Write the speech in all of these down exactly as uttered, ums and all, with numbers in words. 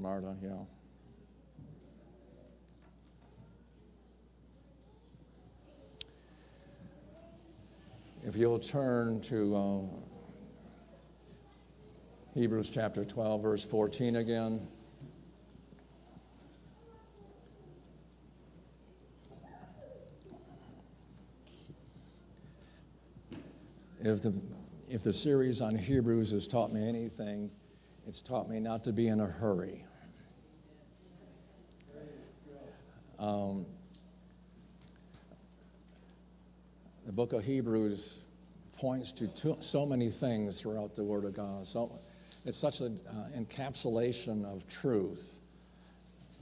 from Arda, yeah. If you'll turn to um, Hebrews chapter twelve, verse fourteen again. If the, if the series on Hebrews has taught me anything, it's taught me not to be in a hurry. Um, the book of Hebrews points to two, so many things throughout the Word of God. So it's such an uh, encapsulation of truth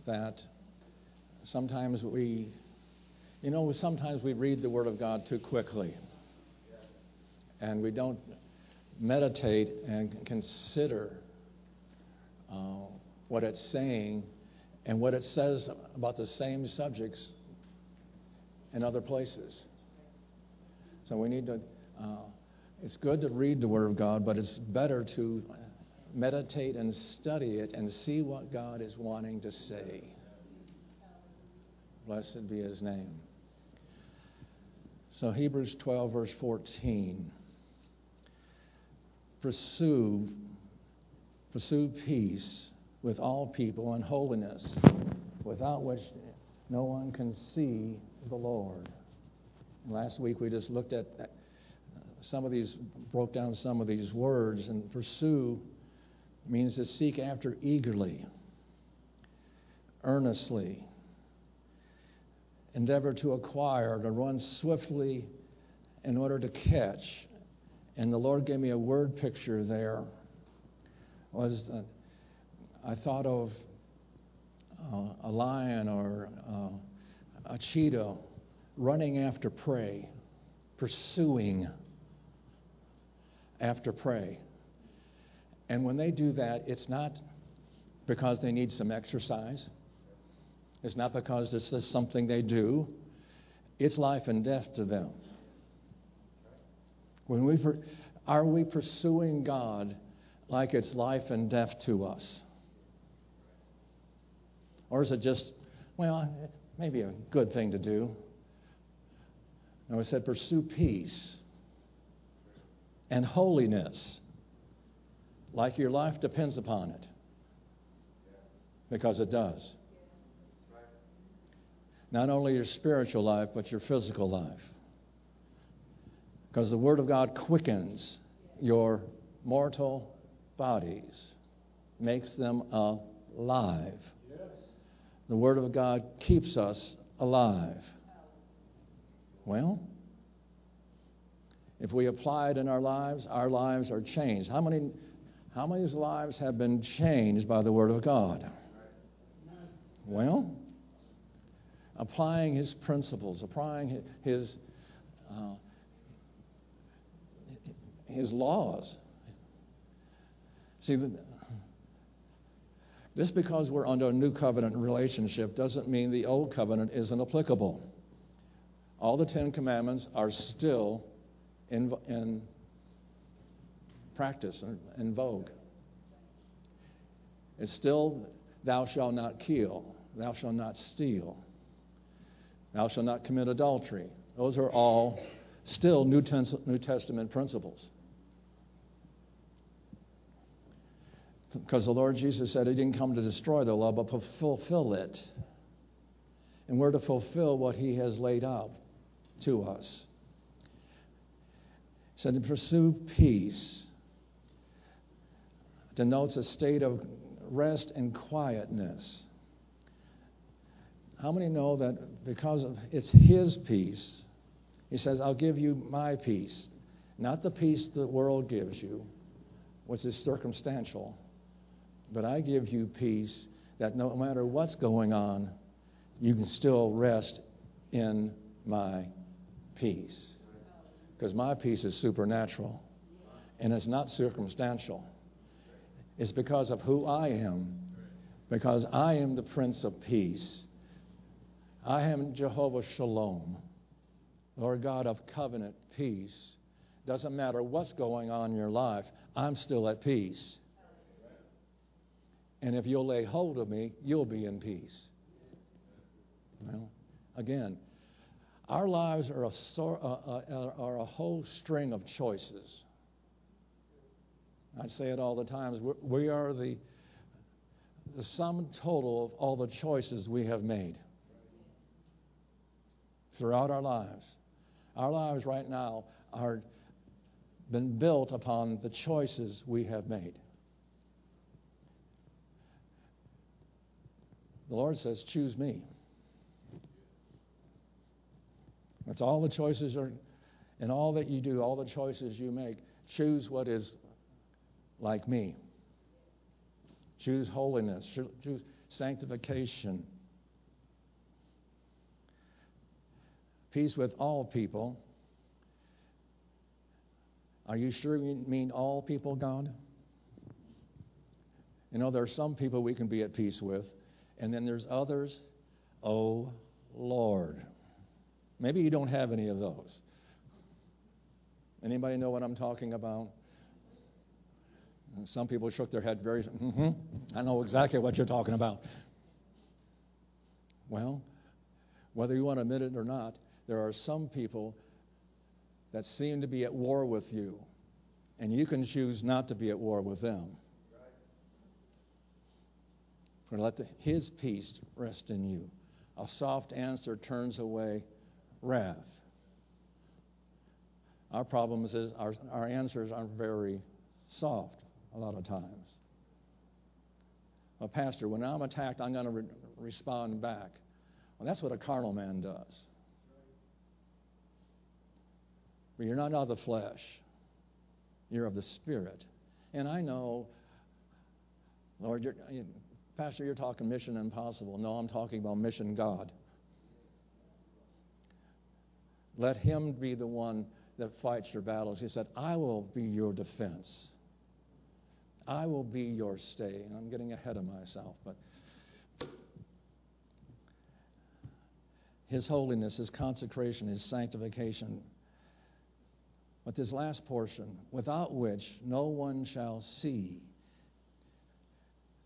that sometimes we, you know, sometimes we read the Word of God too quickly. And we don't meditate and consider uh, what it's saying and what it says about the same subjects in other places. So we need to, uh, it's good to read the Word of God, but it's better to meditate and study it and see what God is wanting to say. Blessed be His name. So Hebrews twelve, verse fourteen. Pursue, pursue peace with all people and holiness, without which no one can see the Lord. And last week we just looked at that, some of these, broke down some of these words, and pursue means to seek after eagerly, earnestly, endeavor to acquire, to run swiftly in order to catch. And the Lord gave me a word picture there. Was the, I thought of uh, a lion or uh, a cheetah running after prey, pursuing after prey. And when they do that, it's not because they need some exercise. It's not because this is something they do. It's life and death to them. When we per- are we pursuing God like it's life and death to us? Or is it just, well, maybe a good thing to do? No, it said pursue peace and holiness like your life depends upon it. Because it does. Not only your spiritual life, but your physical life. Because the Word of God quickens your mortal bodies, makes them alive. The Word of God keeps us alive. Well, if we apply it in our lives, our lives are changed. How many, how many lives have been changed by the Word of God? Well, applying His principles, applying His uh, His laws. See, just because we're under a new covenant relationship doesn't mean the old covenant isn't applicable. All the Ten Commandments are still in, in practice, in vogue. It's still, thou shalt not kill, thou shalt not steal, thou shalt not commit adultery. Those are all still New Testament principles. Because the Lord Jesus said He didn't come to destroy the law, but to fulfill it. And we're to fulfill what He has laid out to us. He said to pursue peace. It denotes a state of rest and quietness. How many know that because of it's His peace, He says, I'll give you my peace, not the peace the world gives you, which is circumstantial, but I give you peace that no matter what's going on, you can still rest in my peace. Because my peace is supernatural, and it's not circumstantial. It's because of who I am, because I am the Prince of Peace. I am Jehovah Shalom, Lord God of covenant peace. Doesn't matter what's going on in your life, I'm still at peace. And if you'll lay hold of me, you'll be in peace. Well, again, our lives are a, sor- uh, uh, are a whole string of choices. I say it all the time. We're, we are the, the sum total of all the choices we have made throughout our lives. Our lives right now are been built upon the choices we have made. The Lord says, choose me. That's all the choices are, and all that you do, all the choices you make, choose what is like me. Choose holiness. Choose sanctification. Peace with all people. Are you sure you mean all people, God? You know, there are some people we can be at peace with, and then there's others, oh, Lord. Maybe you don't have any of those. Anybody know what I'm talking about? Some people shook their head very, mm-hmm, I know exactly what you're talking about. Well, whether you want to admit it or not, there are some people that seem to be at war with you, and you can choose not to be at war with them. For let the, his peace rest in you. A soft answer turns away wrath. Our problem is our, our answers are very soft a lot of times. Well, Pastor, when I'm attacked, I'm going to re- respond back. Well, that's what a carnal man does. But you're not of the flesh. You're of the Spirit. And I know, Lord, you're, you, Pastor, you're talking mission impossible. No, I'm talking about mission God. Let him be the one that fights your battles. He said, I will be your defense. I will be your stay. And I'm getting ahead of myself, but his holiness, his consecration, his sanctification. But this last portion, without which no one shall see.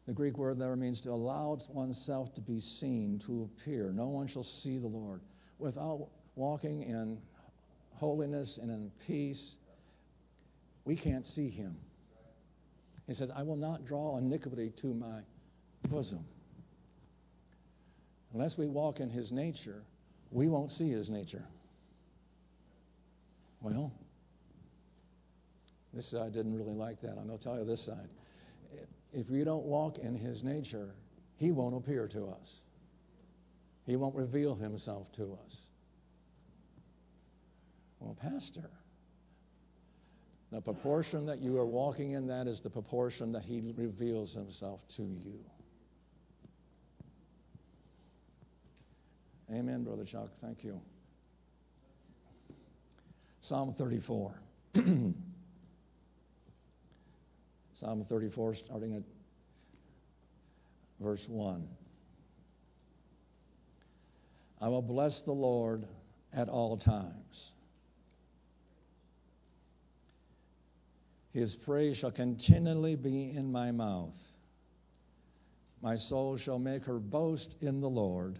The Greek word there means to allow oneself to be seen, to appear. No one shall see the Lord. Without walking in holiness and in peace, we can't see him. He says, I will not draw iniquity to my bosom. Unless we walk in his nature, we won't see his nature. Well, this side didn't really like that. I'm going to tell you this side. If we don't walk in his nature, he won't appear to us. He won't reveal himself to us. Well, Pastor, the proportion that you are walking in, that is the proportion that he reveals himself to you. Amen, Brother Chuck. Thank you. Psalm thirty-four. Psalm thirty-four, starting at verse one. I will bless the Lord at all times. His praise shall continually be in my mouth. My soul shall make her boast in the Lord,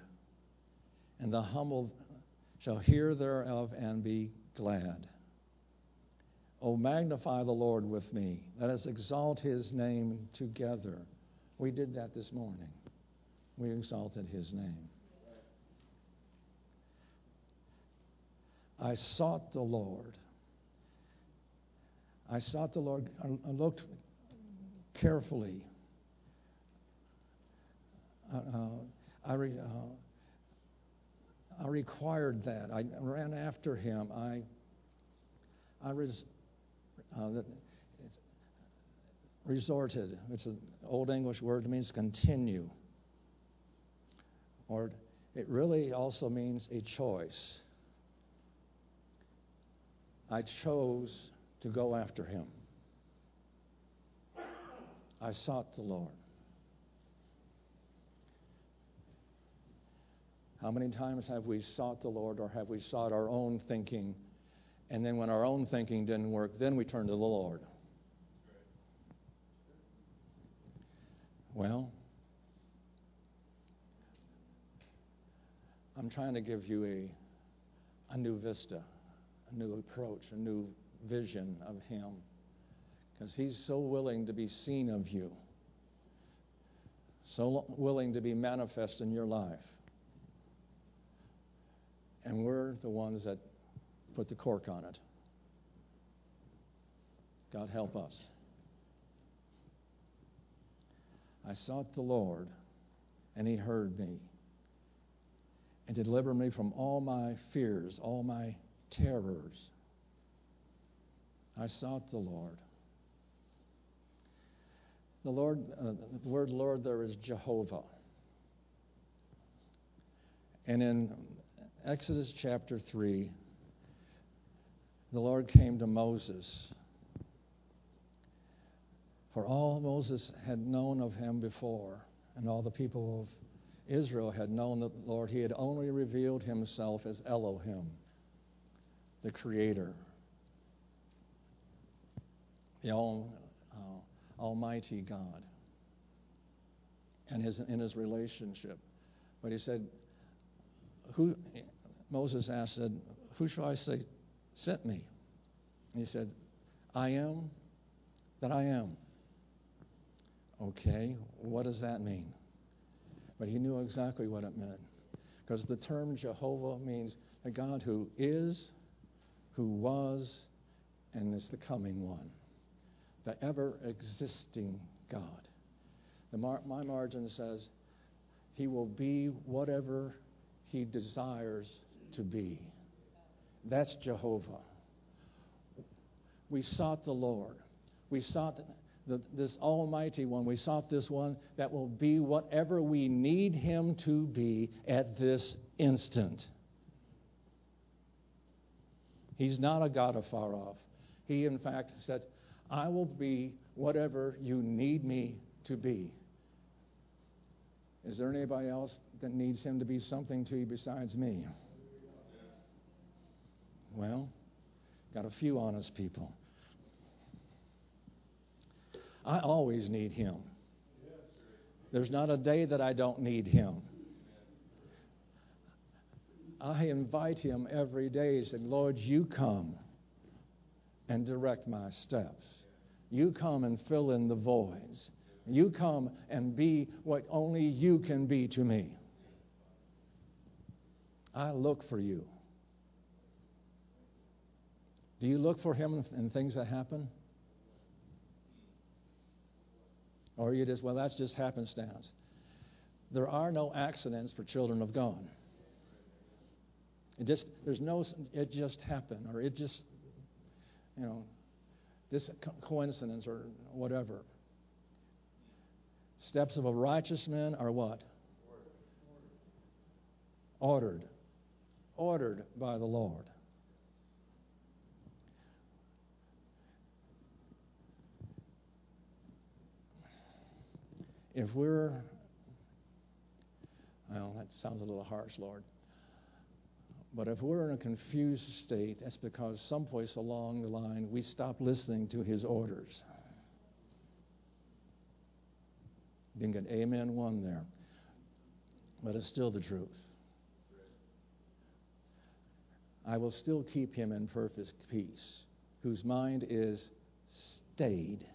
and the humble shall hear thereof and be glad. Oh, magnify the Lord with me. Let us exalt his name together. We did that this morning. We exalted his name. I sought the Lord. I sought the Lord. I looked carefully. Uh, I, re, uh, I required that. I ran after him. I I res, uh, resorted. It's an old English word. It means continue. Or it really also means a choice. I chose to go after him. I sought the Lord. How many times have we sought the Lord, or have we sought our own thinking? And then when our own thinking didn't work, then we turn to the Lord. Well, I'm trying to give you a, a new vista, a new approach, a new vision of him, because he's so willing to be seen of you, so willing to be manifest in your life. And we're the ones that put the cork on it. God help us. I sought the Lord, and he heard me, and delivered me from all my fears, all my terrors. I sought the Lord. The Lord, uh, the word Lord there is Jehovah. And in Exodus chapter three, the Lord came to Moses. For all Moses had known of him before, and all the people of Israel had known that the Lord, he had only revealed himself as Elohim, the Creator, the all, uh, Almighty God, and his in his relationship. But he said, "Who?" Moses asked, said, "Who shall I say sent me?" And he said, "I am that I am." Okay, what does that mean? But he knew exactly what it meant, because the term Jehovah means a God who is, who was, and is the coming one, the ever-existing God. The mar- my margin says he will be whatever he desires to be. That's Jehovah. We sought the Lord. We sought the, this Almighty One. We sought this one that will be whatever we need him to be at this instant. He's not a God afar off. He, in fact, said, I will be whatever you need me to be. Is there anybody else that needs him to be something to you besides me? Well, got a few honest people. I always need him. There's not a day that I don't need him. I invite him every day, saying, Lord, you come and direct my steps. You come and fill in the voids. You come and be what only you can be to me. I look for you. Do you look for him in things that happen? Or you just, well, that's just happenstance. There are no accidents for children of God. It just, there's no, it just happened, or it just, you know, this coincidence or whatever. Steps of a righteous man are what? Ordered. Ordered by the Lord. If we're, well, that sounds a little harsh, Lord, but if we're in a confused state, that's because someplace along the line we stopped listening to his orders. Didn't get amen one there, but it's still the truth. I will still keep him in perfect peace, whose mind is stayed,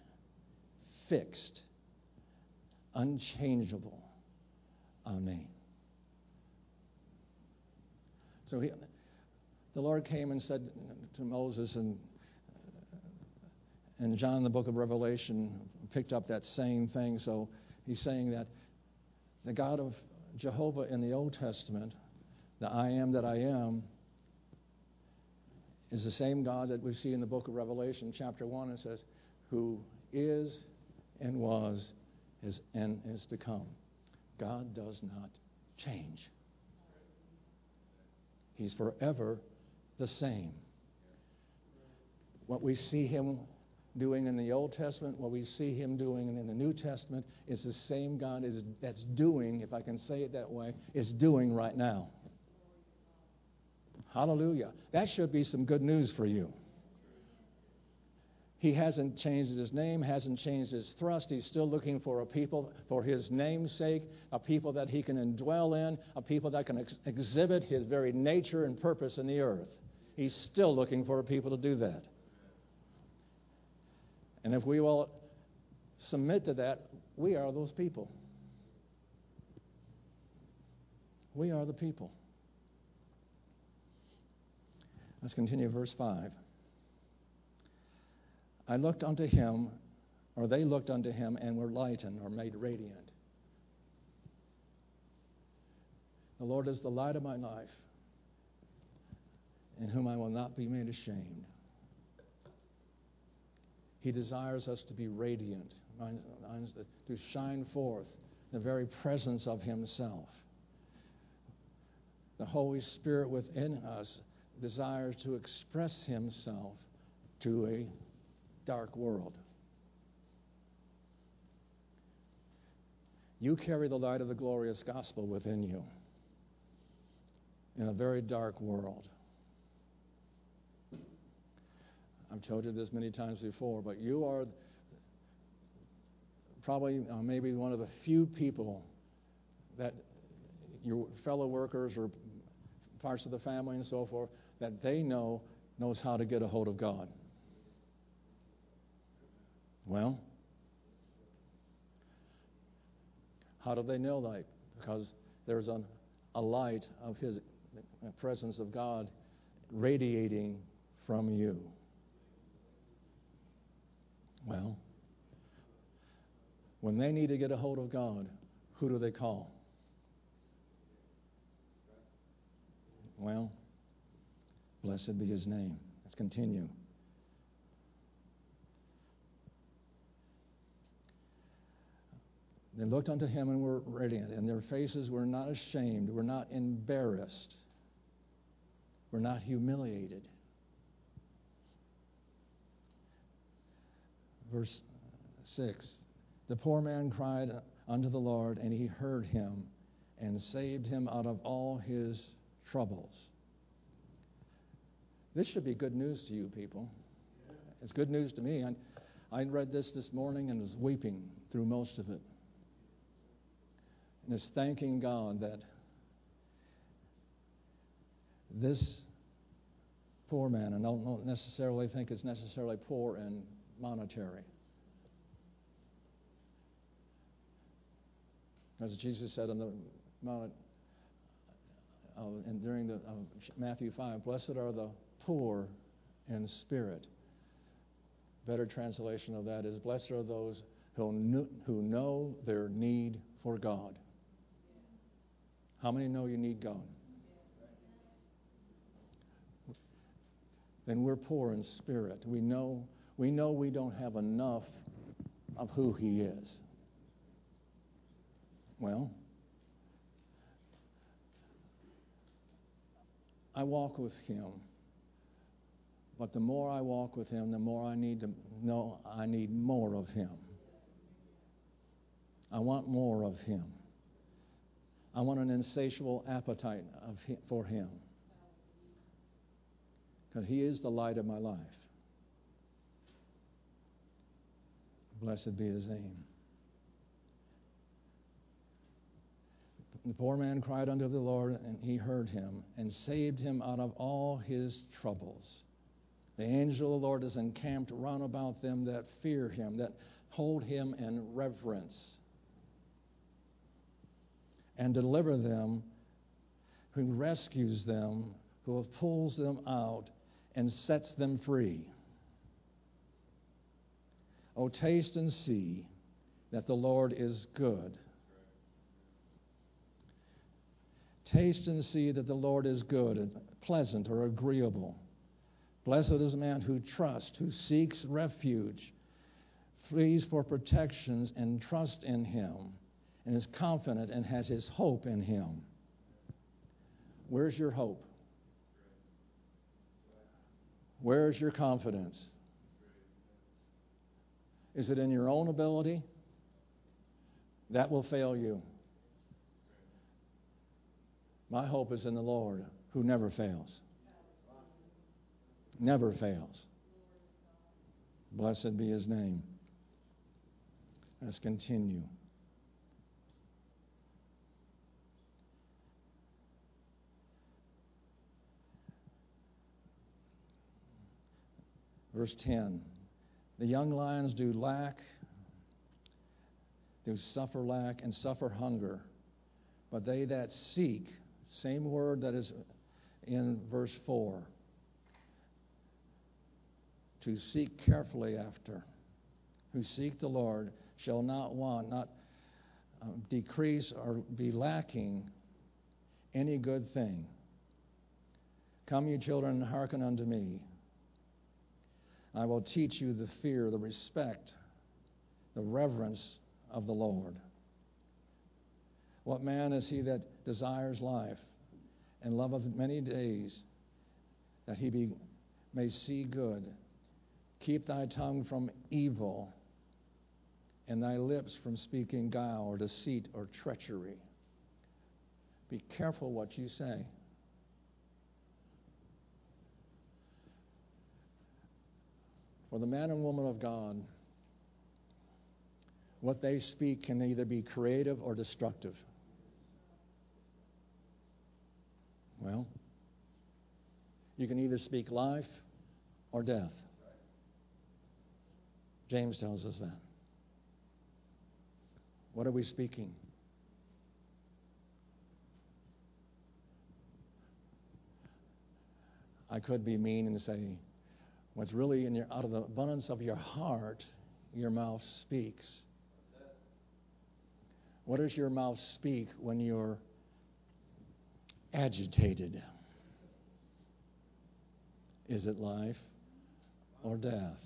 fixed, unchangeable on me. So he, the Lord came and said to Moses, and and John, the book of Revelation, picked up that same thing. So he's saying that the God of Jehovah in the Old Testament, the I am that I am, is the same God that we see in the book of Revelation, chapter one. It says, who is and was Is, and is to come. God does not change. He's forever the same. What we see him doing in the Old Testament, what we see him doing in the New Testament, is the same God is, that's doing, if I can say it that way, is doing right now. Hallelujah. That should be some good news for you. He hasn't changed his name, hasn't changed his thrust. He's still looking for a people for his name's sake, a people that he can indwell in, a people that can ex- exhibit his very nature and purpose in the earth. He's still looking for a people to do that. And if we will submit to that, we are those people. We are the people. Let's continue verse five. I looked unto him, or they looked unto him, and were lightened, or made radiant. The Lord is the light of my life, in whom I will not be made ashamed. He desires us to be radiant, to shine forth the very presence of himself. The Holy Spirit within us desires to express himself to a dark world. You carry the light of the glorious gospel within you in a very dark world. I've told you this many times before, but you are probably uh, maybe one of the few people that your fellow workers or parts of the family and so forth that they know knows how to get a hold of God. Well, how do they know that? Because there's a, a light of his presence of God radiating from you. Well, when they need to get a hold of God, who do they call? Well, blessed be his name. Let's continue. They looked unto him and were radiant, and their faces were not ashamed, were not embarrassed, were not humiliated. Verse six, the poor man cried unto the Lord, and he heard him, and saved him out of all his troubles. This should be good news to you people. It's good news to me. I, I read this this morning and was weeping through most of it. And is thanking God that this poor man, and I don't necessarily think it's necessarily poor and monetary. As Jesus said on the Mount, uh, and during the uh, Matthew five, blessed are the poor in spirit. Better translation of that is blessed are those who knew, who know their need for God. How many know you need God? Then we're poor in spirit. We know we know we don't have enough of who he is. Well, I walk with him, but the more I walk with him, the more I need to know I need more of him. I want more of him. I want an insatiable appetite of him, for him. Because he is the light of my life. Blessed be his name. The poor man cried unto the Lord, and he heard him, and saved him out of all his troubles. The angel of the Lord is encamped round about them that fear him, that hold him in reverence. And deliver them, who rescues them, who pulls them out, and sets them free. O taste and see that the Lord is good. Taste and see that the Lord is good, and pleasant or agreeable. Blessed is the man who trusts, who seeks refuge, flees for protections, and trusts in him. And is confident and has his hope in him. Where's your hope? Where's your confidence? Is it in your own ability? That will fail you. My hope is in the Lord, who never fails. Never fails. Blessed be his name. Let's continue. Verse ten, the young lions do lack, do suffer lack and suffer hunger, but they that seek, same word that is in verse four, to seek carefully after, who seek the Lord shall not want, not uh, decrease or be lacking any good thing. Come, you children, and hearken unto me. I will teach you the fear, the respect, the reverence of the Lord. What man is he that desires life and loveth many days, that he be, may see good? Keep thy tongue from evil and thy lips from speaking guile or deceit or treachery. Be careful what you say. For the man and woman of God, what they speak can either be creative or destructive. Well, you can either speak life or death. James tells us that. What are we speaking? I could be mean and say, what's really in your, out of the abundance of your heart, your mouth speaks. What does your mouth speak when you're agitated? Is it life or death?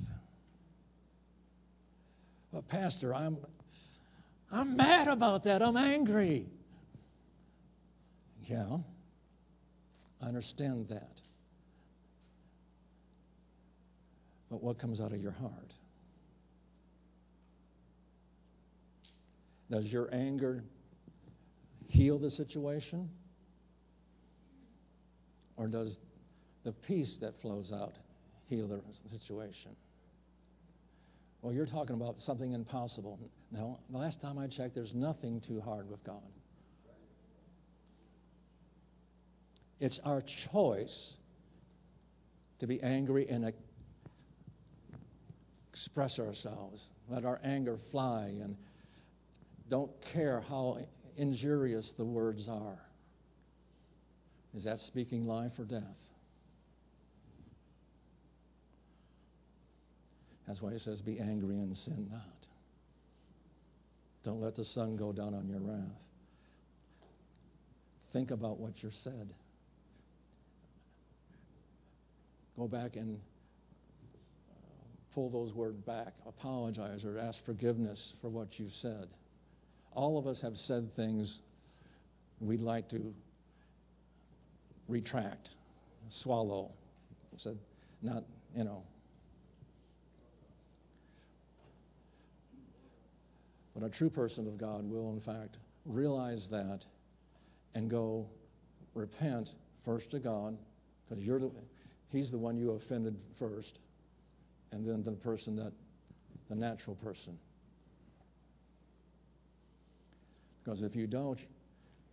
But Pastor, I'm I'm mad about that. I'm angry. Yeah, I understand that. But what comes out of your heart? Does your anger heal the situation? Or does the peace that flows out heal the situation? Well, you're talking about something impossible. Now, last time I checked, there's nothing too hard with God. It's our choice to be angry and a express ourselves, let our anger fly, and don't care how injurious the words are. Is that speaking life or death? That's why he says, be angry and sin not. Don't let the sun go down on your wrath. Think about what you said. Go back and pull those words back, apologize, or ask forgiveness for what you've said. All of us have said things we'd like to retract, swallow. Said, not, you know. But a true person of God will, in fact, realize that and go repent first to God, because you're the, He's the one you offended first. And then the person that, the natural person. Because if you don't,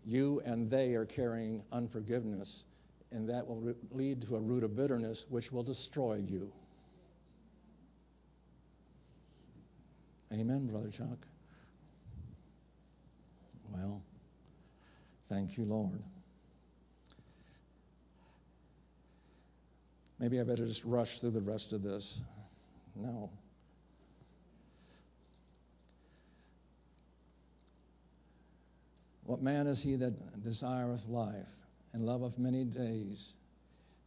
you and they are carrying unforgiveness, and that will re- lead to a root of bitterness which will destroy you. Amen, Brother Chuck. Well, thank you, Lord. Maybe I better just rush through the rest of this. No. What man is he that desireth life and loveth many days,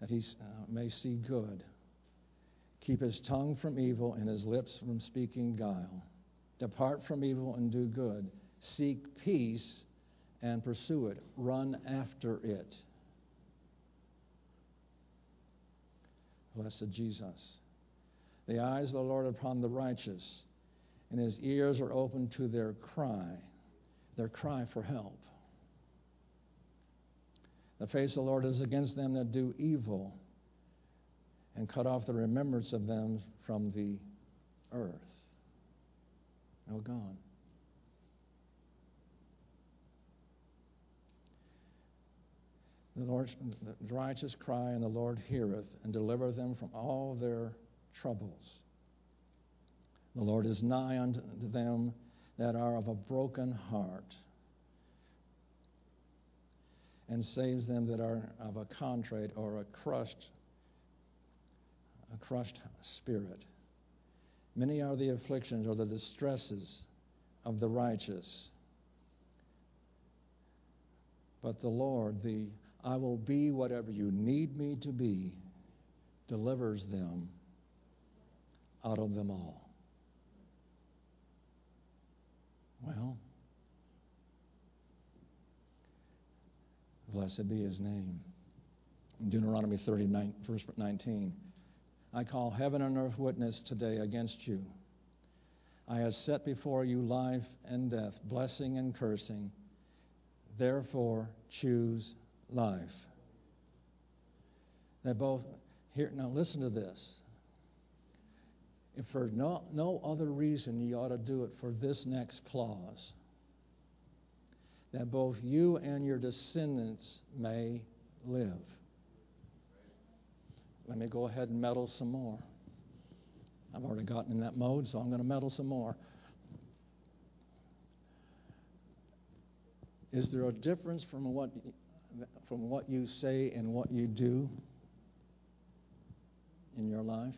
that he uh, may see good? Keep his tongue from evil and his lips from speaking guile. Depart from evil and do good. Seek peace and pursue it. Run after it. Blessed Jesus. The eyes of the Lord are upon the righteous, and his ears are open to their cry, their cry for help. The face of the Lord is against them that do evil, and cut off the remembrance of them from the earth are gone. The Lord, the righteous cry, and the Lord heareth, and delivereth them from all their troubles. The Lord is nigh unto them that are of a broken heart, and saves them that are of a contrite or a crushed, a crushed spirit. Many are the afflictions or the distresses of the righteous, but the Lord, the I will be whatever you need me to be, delivers them out of them all. Well, blessed be his name. Deuteronomy thirty-nine, verse nineteen. I call heaven and earth witness today against you. I have set before you life and death, blessing and cursing. Therefore, choose life. They both here. Now listen to this. If for no, no other reason, you ought to do it for this next clause, that both you and your descendants may live. Let me go ahead and meddle some more. I've already gotten in that mode, so I'm going to meddle some more. Is there a difference from what from what you say and what you do in your life?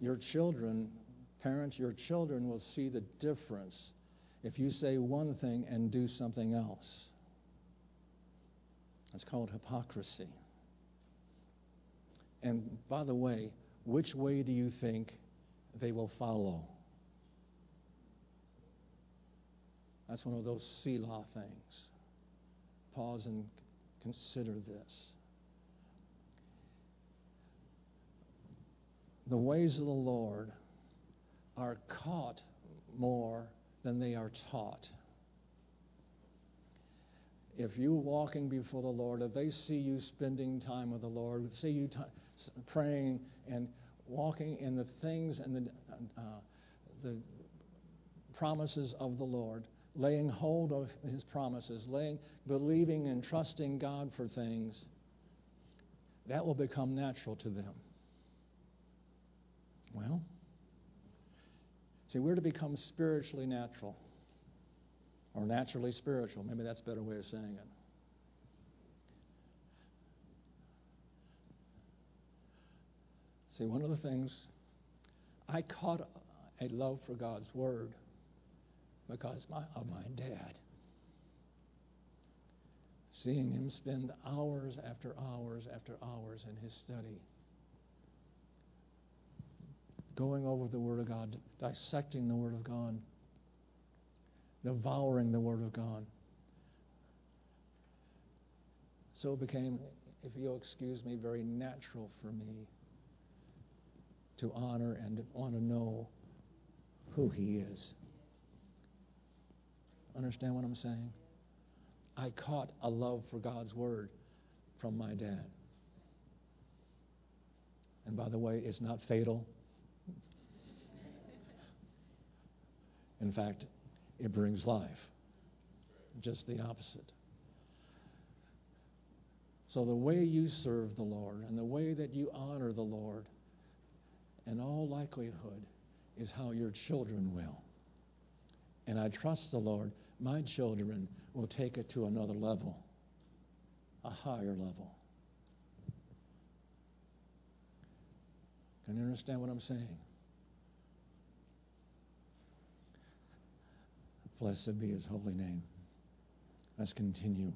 Your children, parents, your children will see the difference if you say one thing and do something else. It's called hypocrisy. And by the way, which way do you think they will follow? That's one of those Selah things. Pause and consider this. The ways of the Lord are caught more than they are taught. If you're walking before the Lord, if they see you spending time with the Lord, if they see you t- praying and walking in the things and the, uh, the promises of the Lord, laying hold of his promises, laying, believing and trusting God for things, that will become natural to them. Well, see, we're to become spiritually natural, or naturally spiritual. Maybe that's a better way of saying it. See, one of the things, I caught a love for God's Word because my, of my dad. Seeing him spend hours after hours after hours in his study, going over the Word of God, dissecting the Word of God, devouring the Word of God. So it became, if you'll excuse me, very natural for me to honor and want to know who He is. Understand what I'm saying? I caught a love for God's Word from my dad. And by the way, it's not fatal. In fact, it brings life. Just the opposite. So the way you serve the Lord and the way that you honor the Lord, in all likelihood, is how your children will. And I trust the Lord, my children will take it to another level, a higher level. Can you understand what I'm saying? Blessed be his holy name. Let's continue.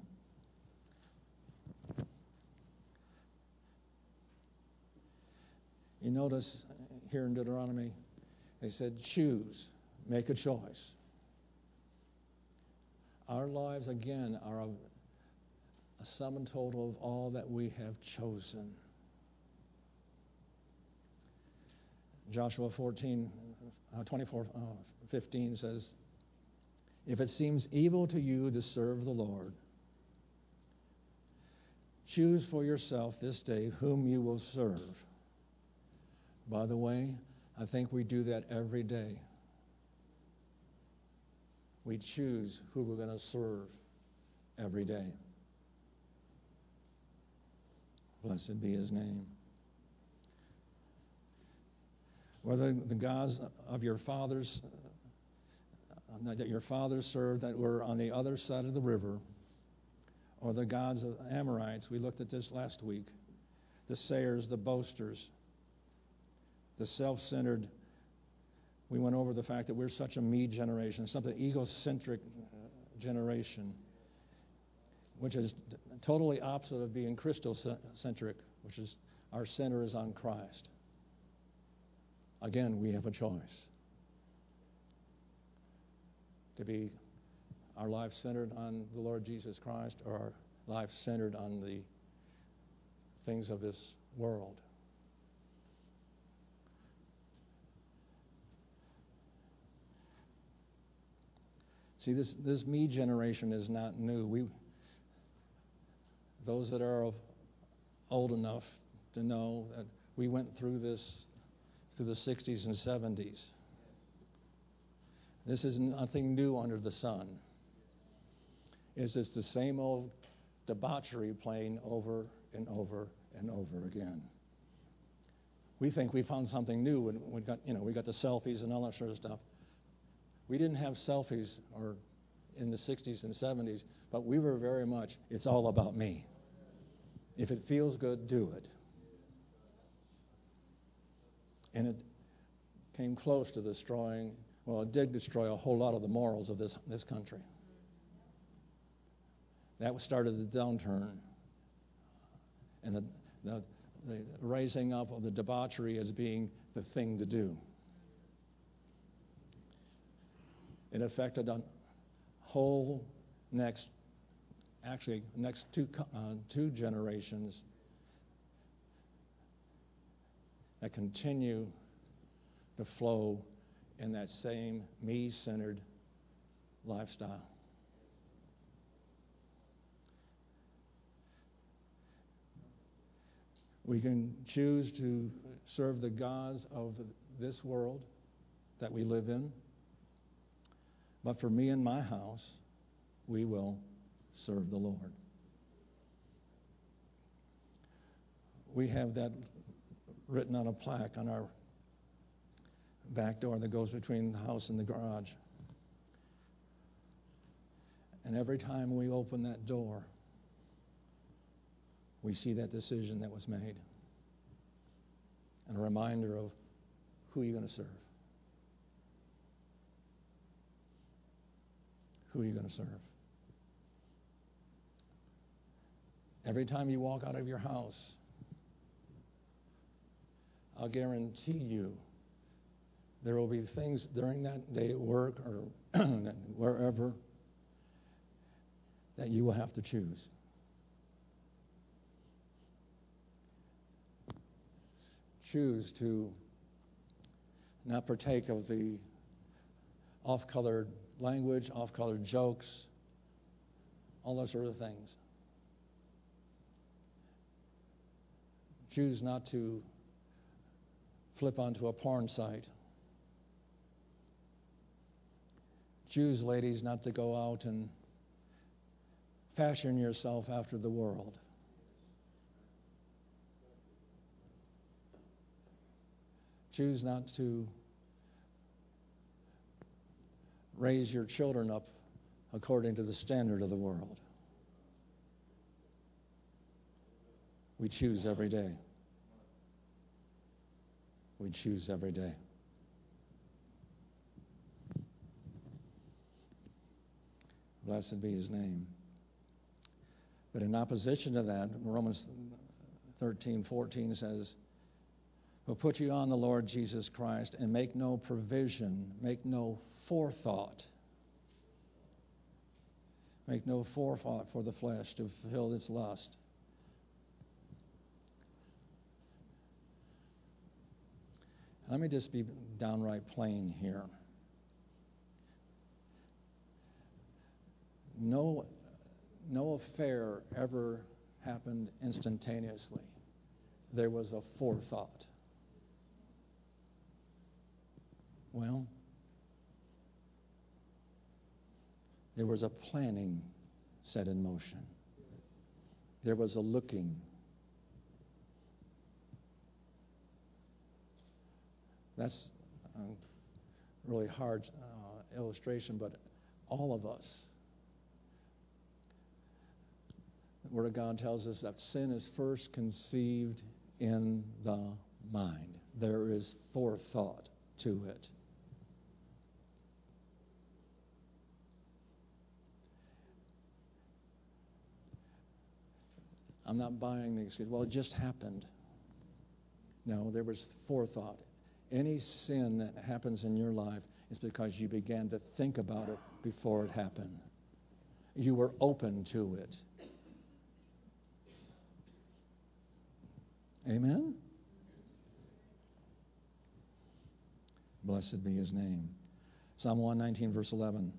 You notice here in Deuteronomy, they said, choose, make a choice. Our lives, again, are a, a sum total of all that we have chosen. Joshua fourteen, uh, twenty-four, uh, fifteen says, if it seems evil to you to serve the Lord, choose for yourself this day whom you will serve. By the way, I think we do that every day. We choose who we're going to serve every day. Blessed be his name. Whether the gods of your fathers, uh, that your fathers served that were on the other side of the river, or the gods of Amorites, we looked at this last week, the sayers, the boasters, the self-centered. We went over the fact that we're such a me generation, something egocentric generation, which is totally opposite of being Christocentric, which is our center is on Christ. Again, we have a choice to be our life centered on the Lord Jesus Christ or our life centered on the things of this world. See, this, this me generation is not new. We, those that are old enough to know that we went through this through the sixties and seventies. This is nothing new under the sun. It's just the same old debauchery playing over and over and over again. We think we found something new when we got, you know, we got the selfies and all that sort of stuff. We didn't have selfies or in the sixties and seventies, but we were very much, it's all about me. If it feels good, do it. And it came close to destroying, well, it did destroy a whole lot of the morals of this, this country. That started the downturn. And the, the, the raising up of the debauchery as being the thing to do. It affected a whole next, actually next two uh, two generations that continue to flow in that same me-centered lifestyle. We can choose to serve the gods of this world that we live in, but for me and my house, we will serve the Lord. We have that written on a plaque on our back door that goes between the house and the garage. And every time we open that door, we see that decision that was made and a reminder of who you're going to serve. Who are you going to serve? Every time you walk out of your house, I'll guarantee you there will be things during that day at work or wherever that you will have to choose. Choose to not partake of the off-colored language, off-color jokes, all those sort of things. Choose not to flip onto a porn site. Choose, ladies, not to go out and fashion yourself after the world. Choose not to raise your children up according to the standard of the world. We choose every day. We choose every day. Blessed be his name. But in opposition to that, Romans thirteen fourteen says, "Who put you on the Lord Jesus Christ and make no provision, make no forethought. Make no forethought for the flesh to fulfill its lust." Let me just be downright plain here. No, no affair ever happened instantaneously. There was a forethought. Well, there was a planning set in motion. There was a looking. That's a really hard uh, illustration, but all of us. The Word of God tells us that sin is first conceived in the mind. There is forethought to it. I'm not buying the excuse, well, it just happened. No, there was forethought. Any sin that happens in your life is because you began to think about it before it happened. You were open to it. Amen? Blessed be his name. Psalm one nineteen, verse eleven.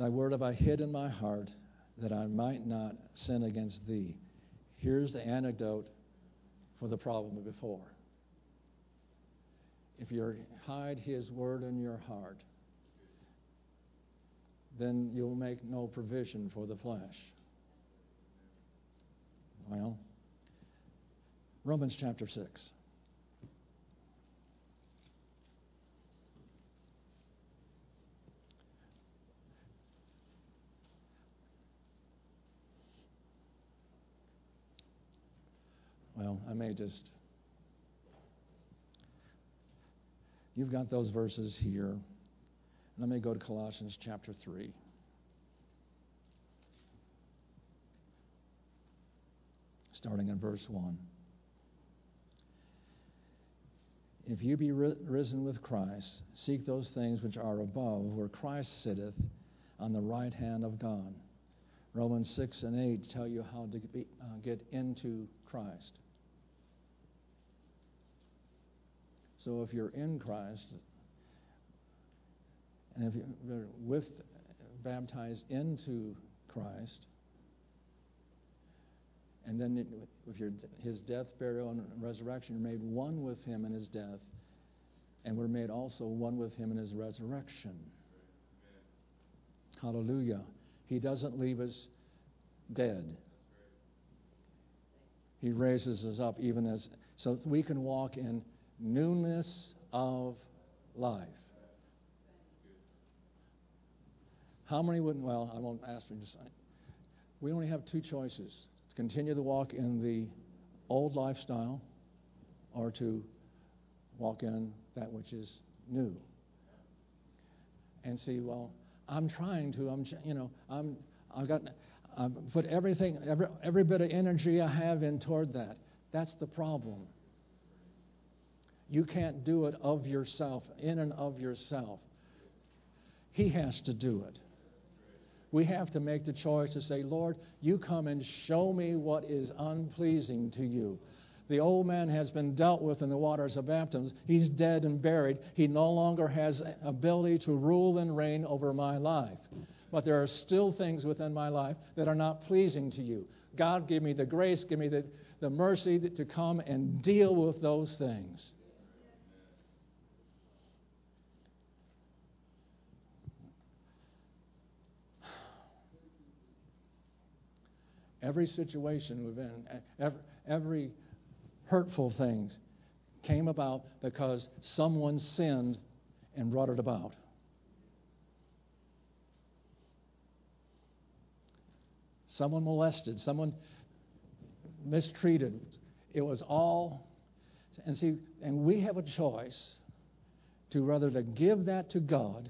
Thy word have I hid in my heart, that I might not sin against thee. Here's the antidote for the problem before. If you hide his word in your heart, then you'll make no provision for the flesh. Well, Romans chapter six. Well, I may just... You've got those verses here. Let me go to Colossians chapter three. Starting in verse one. If you be risen with Christ, seek those things which are above, where Christ sitteth on the right hand of God. Romans six and eight tell you how to be, uh, get into Christ. So if you're in Christ, and if you're with, baptized into Christ, and then if you're his death, burial, and resurrection, you're made one with him in his death, and we're made also one with him in his resurrection. Amen. Hallelujah. He doesn't leave us dead. He raises us up even as, so we can walk in newness of life. How many wouldn't, well, I won't ask you to sign. We only have two choices. To continue to walk in the old lifestyle or to walk in that which is new. And see, well, I'm trying to, I'm, you know, I'm, I've got, I've put everything, every, every bit of energy I have in toward that. That's the problem. You can't do it of yourself, in and of yourself. He has to do it. We have to make the choice to say, Lord, you come and show me what is unpleasing to you. The old man has been dealt with in the waters of baptism. He's dead and buried. He no longer has ability to rule and reign over my life. But there are still things within my life that are not pleasing to you. God, give me the grace, give me the, the mercy to come and deal with those things. Every situation we've been in, every, every hurtful thing came about because someone sinned and brought it about. Someone molested, someone mistreated. It was all, and see, and we have a choice to rather to give that to God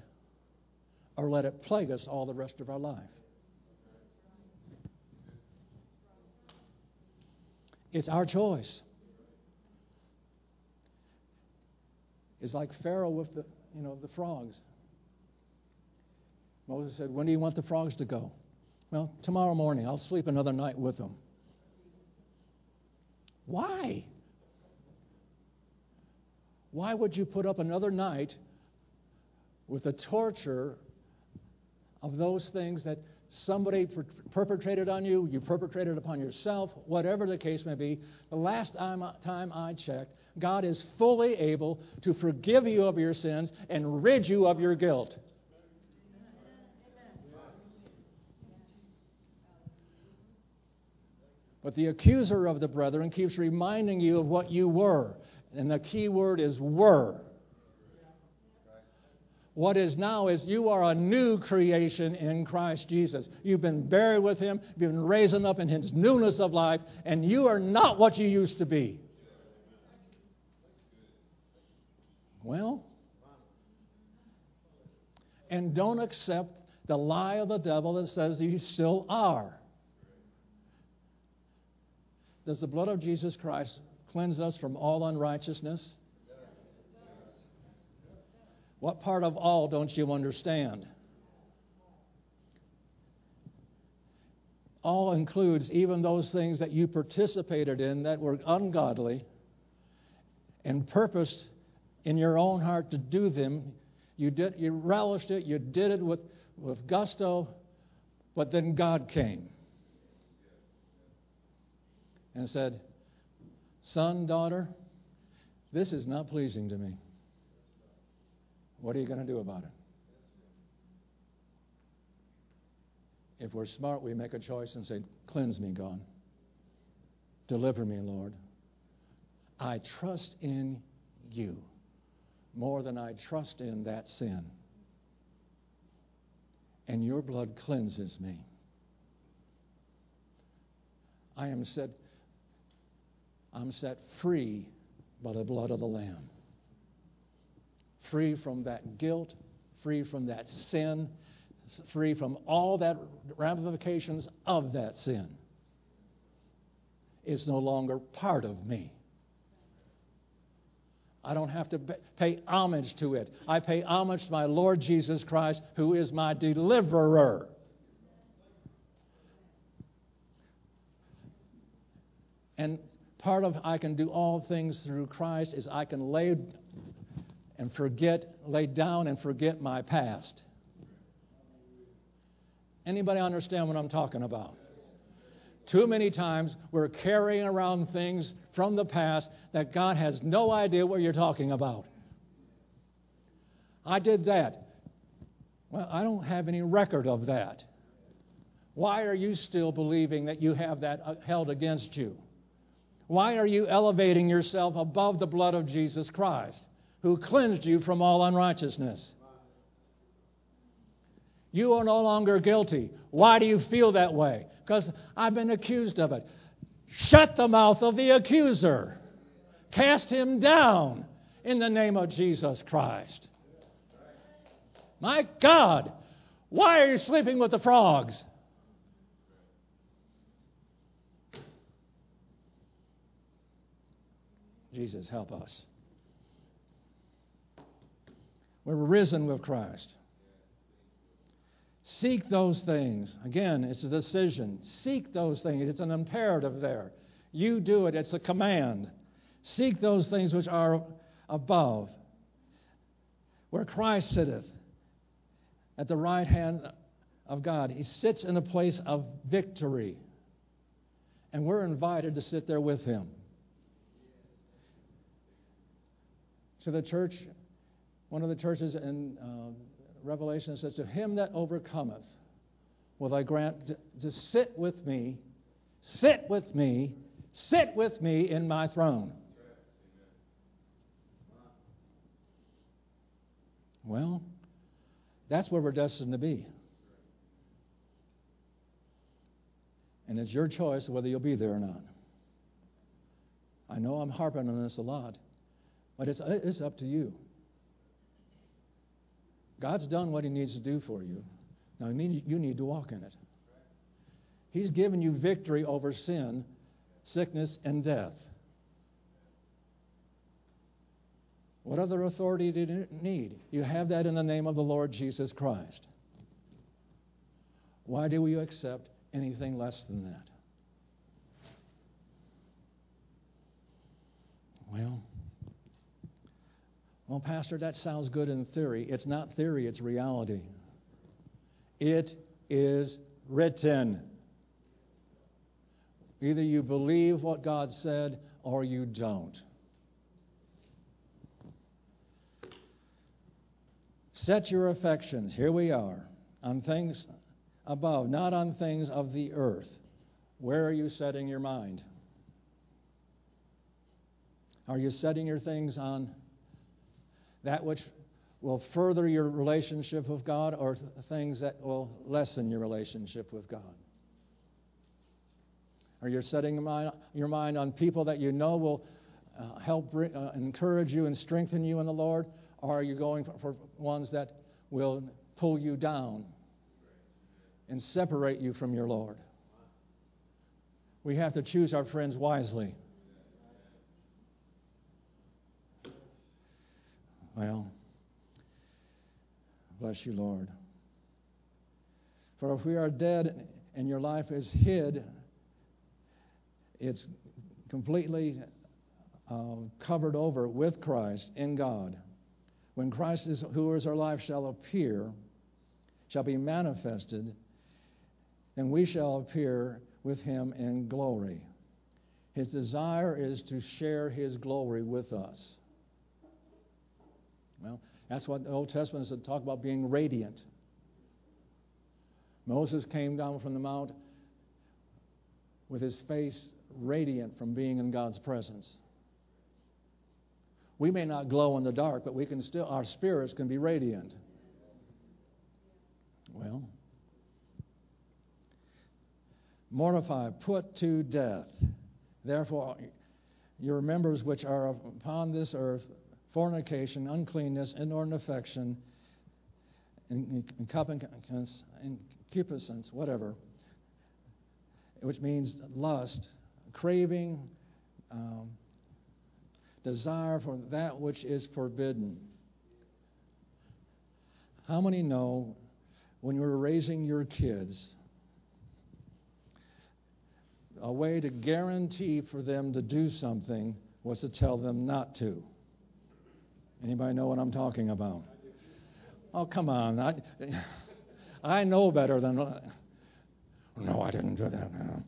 or let it plague us all the rest of our life. It's our choice. It's like Pharaoh with the, you know, the frogs. Moses said, when do you want the frogs to go? Well, tomorrow morning. I'll sleep another night with them. Why? Why would you put up another night with the torture of those things that somebody per- perpetrated on you, you perpetrated upon yourself, whatever the case may be? The last time I checked, God is fully able to forgive you of your sins and rid you of your guilt. But the accuser of the brethren keeps reminding you of what you were. And the key word is were. What is now is you are a new creation in Christ Jesus. You've been buried with Him. You've been raised up in His newness of life. And you are not what you used to be. Well, and don't accept the lie of the devil that says you still are. Does the blood of Jesus Christ cleanse us from all unrighteousness? What part of all don't you understand? All includes even those things that you participated in that were ungodly and purposed in your own heart to do them. You did, you relished it, you did it with, with gusto, but then God came and said, son, daughter, this is not pleasing to me. What are you going to do about it? If we're smart, we make a choice and say, cleanse me, God. Deliver me, Lord. I trust in you more than I trust in that sin. And your blood cleanses me. I am set, I'm set free by the blood of the Lamb. Free from that guilt, free from that sin, free from all that ramifications of that sin. It's no longer part of me. I don't have to pay homage to it. I pay homage to my Lord Jesus Christ, who is my deliverer. And part of I can do all things through Christ is I can lay and forget, lay down and forget my past. Anybody understand what I'm talking about? Too many times we're carrying around things from the past that God has no idea what you're talking about. I did that. Well, I don't have any record of that. Why are you still believing that you have that held against you? Why are you elevating yourself above the blood of Jesus Christ, who cleansed you from all unrighteousness? You are no longer guilty. Why do you feel that way? Because I've been accused of it. Shut the mouth of the accuser. Cast him down in the name of Jesus Christ. My God, why are you sleeping with the frogs? Jesus, help us. We're risen with Christ. Seek those things. Again, it's a decision. Seek those things. It's an imperative there. You do it. It's a command. Seek those things which are above, where Christ sitteth at the right hand of God. He sits in a place of victory. And we're invited to sit there with Him. To the church, one of the churches in uh, Revelation says, to him that overcometh will I grant to, to sit with me, sit with me, sit with me in my throne. Well, that's where we're destined to be. And it's your choice whether you'll be there or not. I know I'm harping on this a lot, but it's, it's up to you. God's done what He needs to do for you. Now you need to walk in it. He's given you victory over sin, sickness, and death. What other authority do you need? You have that in the name of the Lord Jesus Christ. Why do you accept anything less than that? Well, Well, Pastor, that sounds good in theory. It's not theory, it's reality. It is written. Either you believe what God said or you don't. Set your affections, here we are, on things above, not on things of the earth. Where are you setting your mind? Are you setting your things on that which will further your relationship with God, or th- things that will lessen your relationship with God? Or you're setting your mind, your mind on people that you know will uh, help re- uh, encourage you and strengthen you in the Lord? Or are you going for, for ones that will pull you down and separate you from your Lord? We have to choose our friends wisely. Well, bless you, Lord. For if we are dead and your life is hid, it's completely uh, covered over with Christ in God. When Christ, is, who is our life, shall appear, shall be manifested, then we shall appear with him in glory. His desire is to share his glory with us. Well, that's what the Old Testament said, talk about being radiant. Moses came down from the mount with his face radiant from being in God's presence. We may not glow in the dark, but we can still, our spirits can be radiant. Well, mortify, put to death, therefore, your members which are upon this earth, fornication, uncleanness, inordinate affection, concupiscence, whatever, which means lust, craving, um, desire for that which is forbidden. How many know when you were raising your kids, a way to guarantee for them to do something was to tell them not to? Anybody know what I'm talking about? Oh, come on. I, I know better than... No, I didn't do that. No.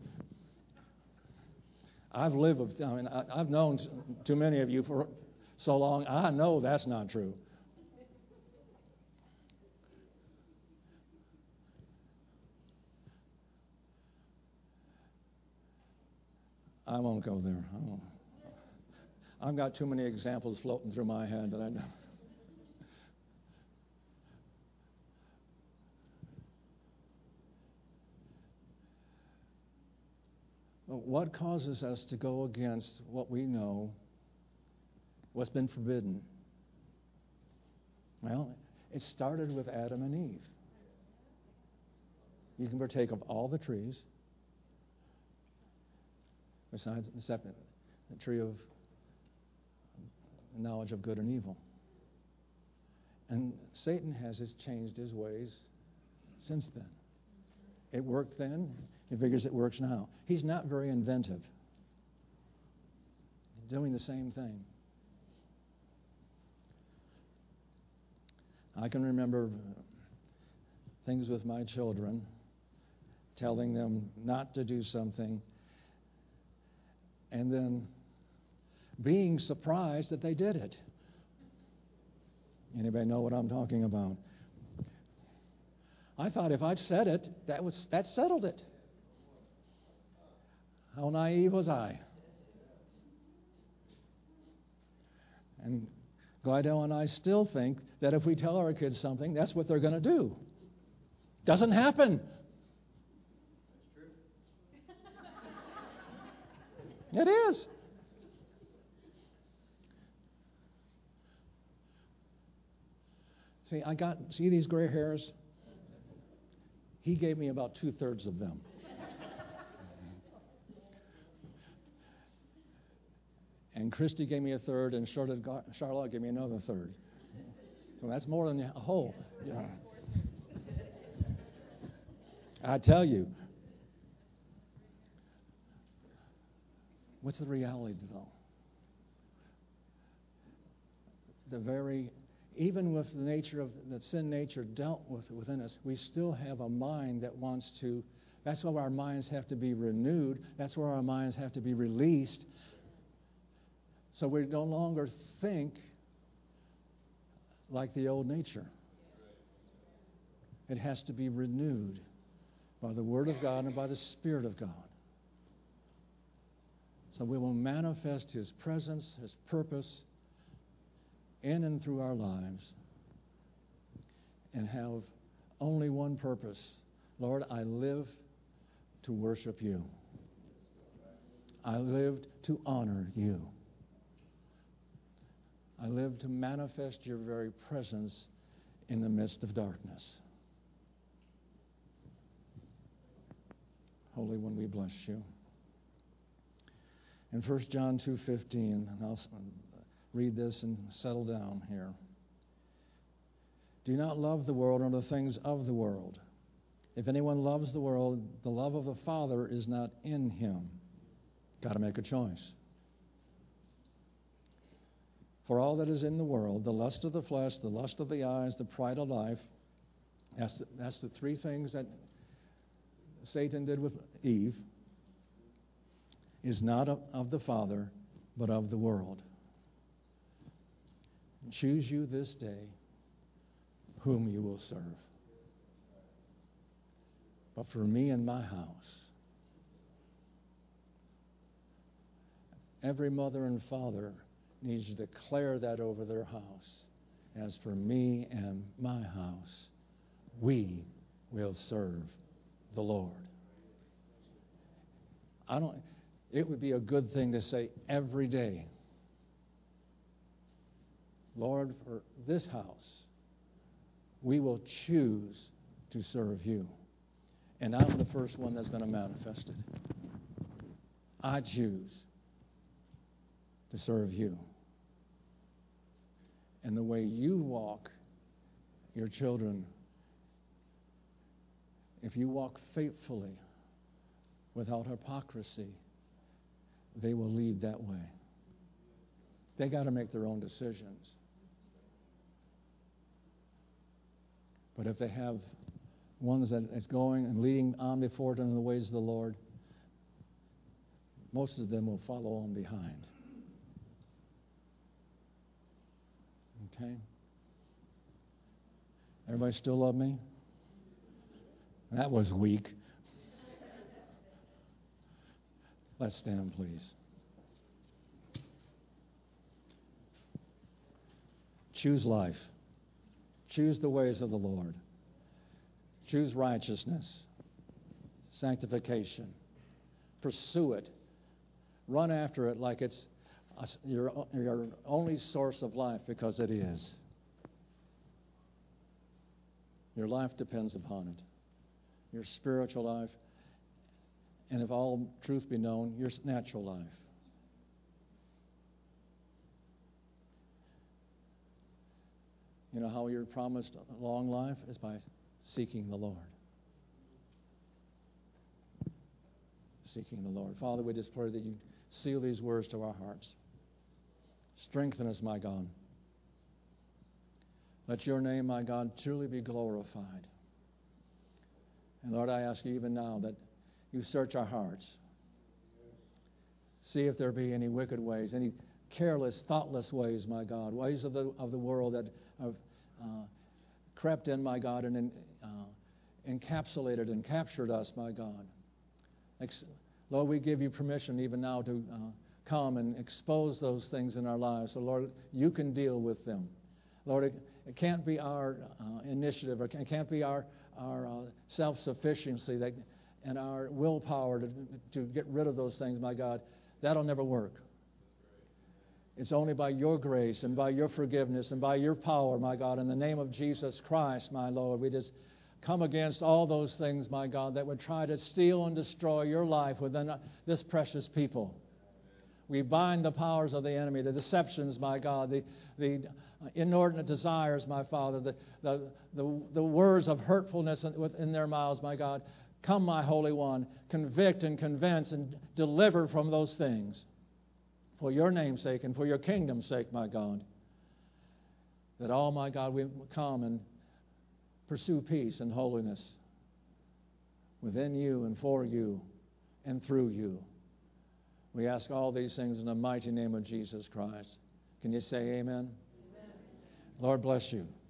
I've lived with... I mean, I, I've known t- too many of you for so long. I know that's not true. I won't go there. I won't. I've got too many examples floating through my head that I know. But what causes us to go against what we know, what's been forbidden? Well, it started with Adam and Eve. You can partake of all the trees, besides except the tree of knowledge of good and evil. And Satan has changed his ways since then. It worked then. He figures it works now. He's not very inventive. He's doing the same thing. I can remember things with my children, telling them not to do something, and then being surprised that they did it. Anybody know what I'm talking about? I thought if I'd said it, that was that settled it. How naive was I? And Guido and I still think that if we tell our kids something, that's what they're going to do. Doesn't happen. That's true. It is. See, I got, see these gray hairs? He gave me about two-thirds of them. And Christy gave me a third, and Charlotte gave me another third. So that's more than a whole. Yeah. I tell you. What's the reality, though? The very... Even with the nature of the sin nature dealt with within us, we still have a mind that wants to. That's why our minds have to be renewed. That's where our minds have to be released. So we no longer think like the old nature. It has to be renewed by the Word of God and by the Spirit of God. So we will manifest His presence, His purpose, in and through our lives, and have only one purpose. Lord, I live to worship You. I lived to honor You. I live to manifest Your very presence in the midst of darkness. Holy One, we bless You. In First John two fifteen, and I'll read this and settle down here. Do not love the world or the things of the world. If anyone loves the world, the love of the Father is not in him. Got to make a choice. For all that is in the world, the lust of the flesh, the lust of the eyes, the pride of life, that's the, that's the three things that Satan did with Eve, is not of, of the Father, but of the world. Choose you this day whom you will serve. But for me and my house, every mother and father needs to declare that over their house. As for me and my house, we will serve the Lord. I don't. It would be a good thing to say every day, Lord, for this house, we will choose to serve You. And I'm the first one that's going to manifest it. I choose to serve You. And the way you walk, your children, if you walk faithfully, without hypocrisy, they will lead that way. They got to make their own decisions. But if they have ones that is going and leading on before them in the ways of the Lord, most of them will follow on behind. Okay? Everybody still love me? That was weak. Let's stand, please. Choose life. Choose the ways of the Lord. Choose righteousness, sanctification. Pursue it. Run after it like it's a, your, your only source of life, because it is. Your life depends upon it. Your spiritual life, and if all truth be known, your natural life. You know how you're promised a long life? Is by seeking the Lord. Seeking the Lord. Father, we just pray that You seal these words to our hearts. Strengthen us, my God. Let Your name, my God, truly be glorified. And Lord, I ask You even now that You search our hearts. See if there be any wicked ways, any careless, thoughtless ways, my God, ways of the of the world that have uh, crept in, my God, and uh, encapsulated and captured us, my God. Ex- Lord, we give You permission even now to uh, come and expose those things in our lives. So, Lord, You can deal with them. Lord, it, it can't be our uh, initiative, or it can't be our, our uh, self-sufficiency that, and our willpower to, to get rid of those things, my God. That'll never work. It's only by Your grace and by Your forgiveness and by Your power, my God, in the name of Jesus Christ, my Lord. We just come against all those things, my God, that would try to steal and destroy Your life within this precious people. We bind the powers of the enemy, the deceptions, my God, the, the inordinate desires, my Father, the, the, the, the words of hurtfulness within their mouths, my God. Come, my Holy One, convict and convince and deliver from those things. For Your name's sake and for Your kingdom's sake, my God, that all, my God, we come and pursue peace and holiness within You and for You and through You. We ask all these things in the mighty name of Jesus Christ. Can you say amen? Amen. Lord bless you.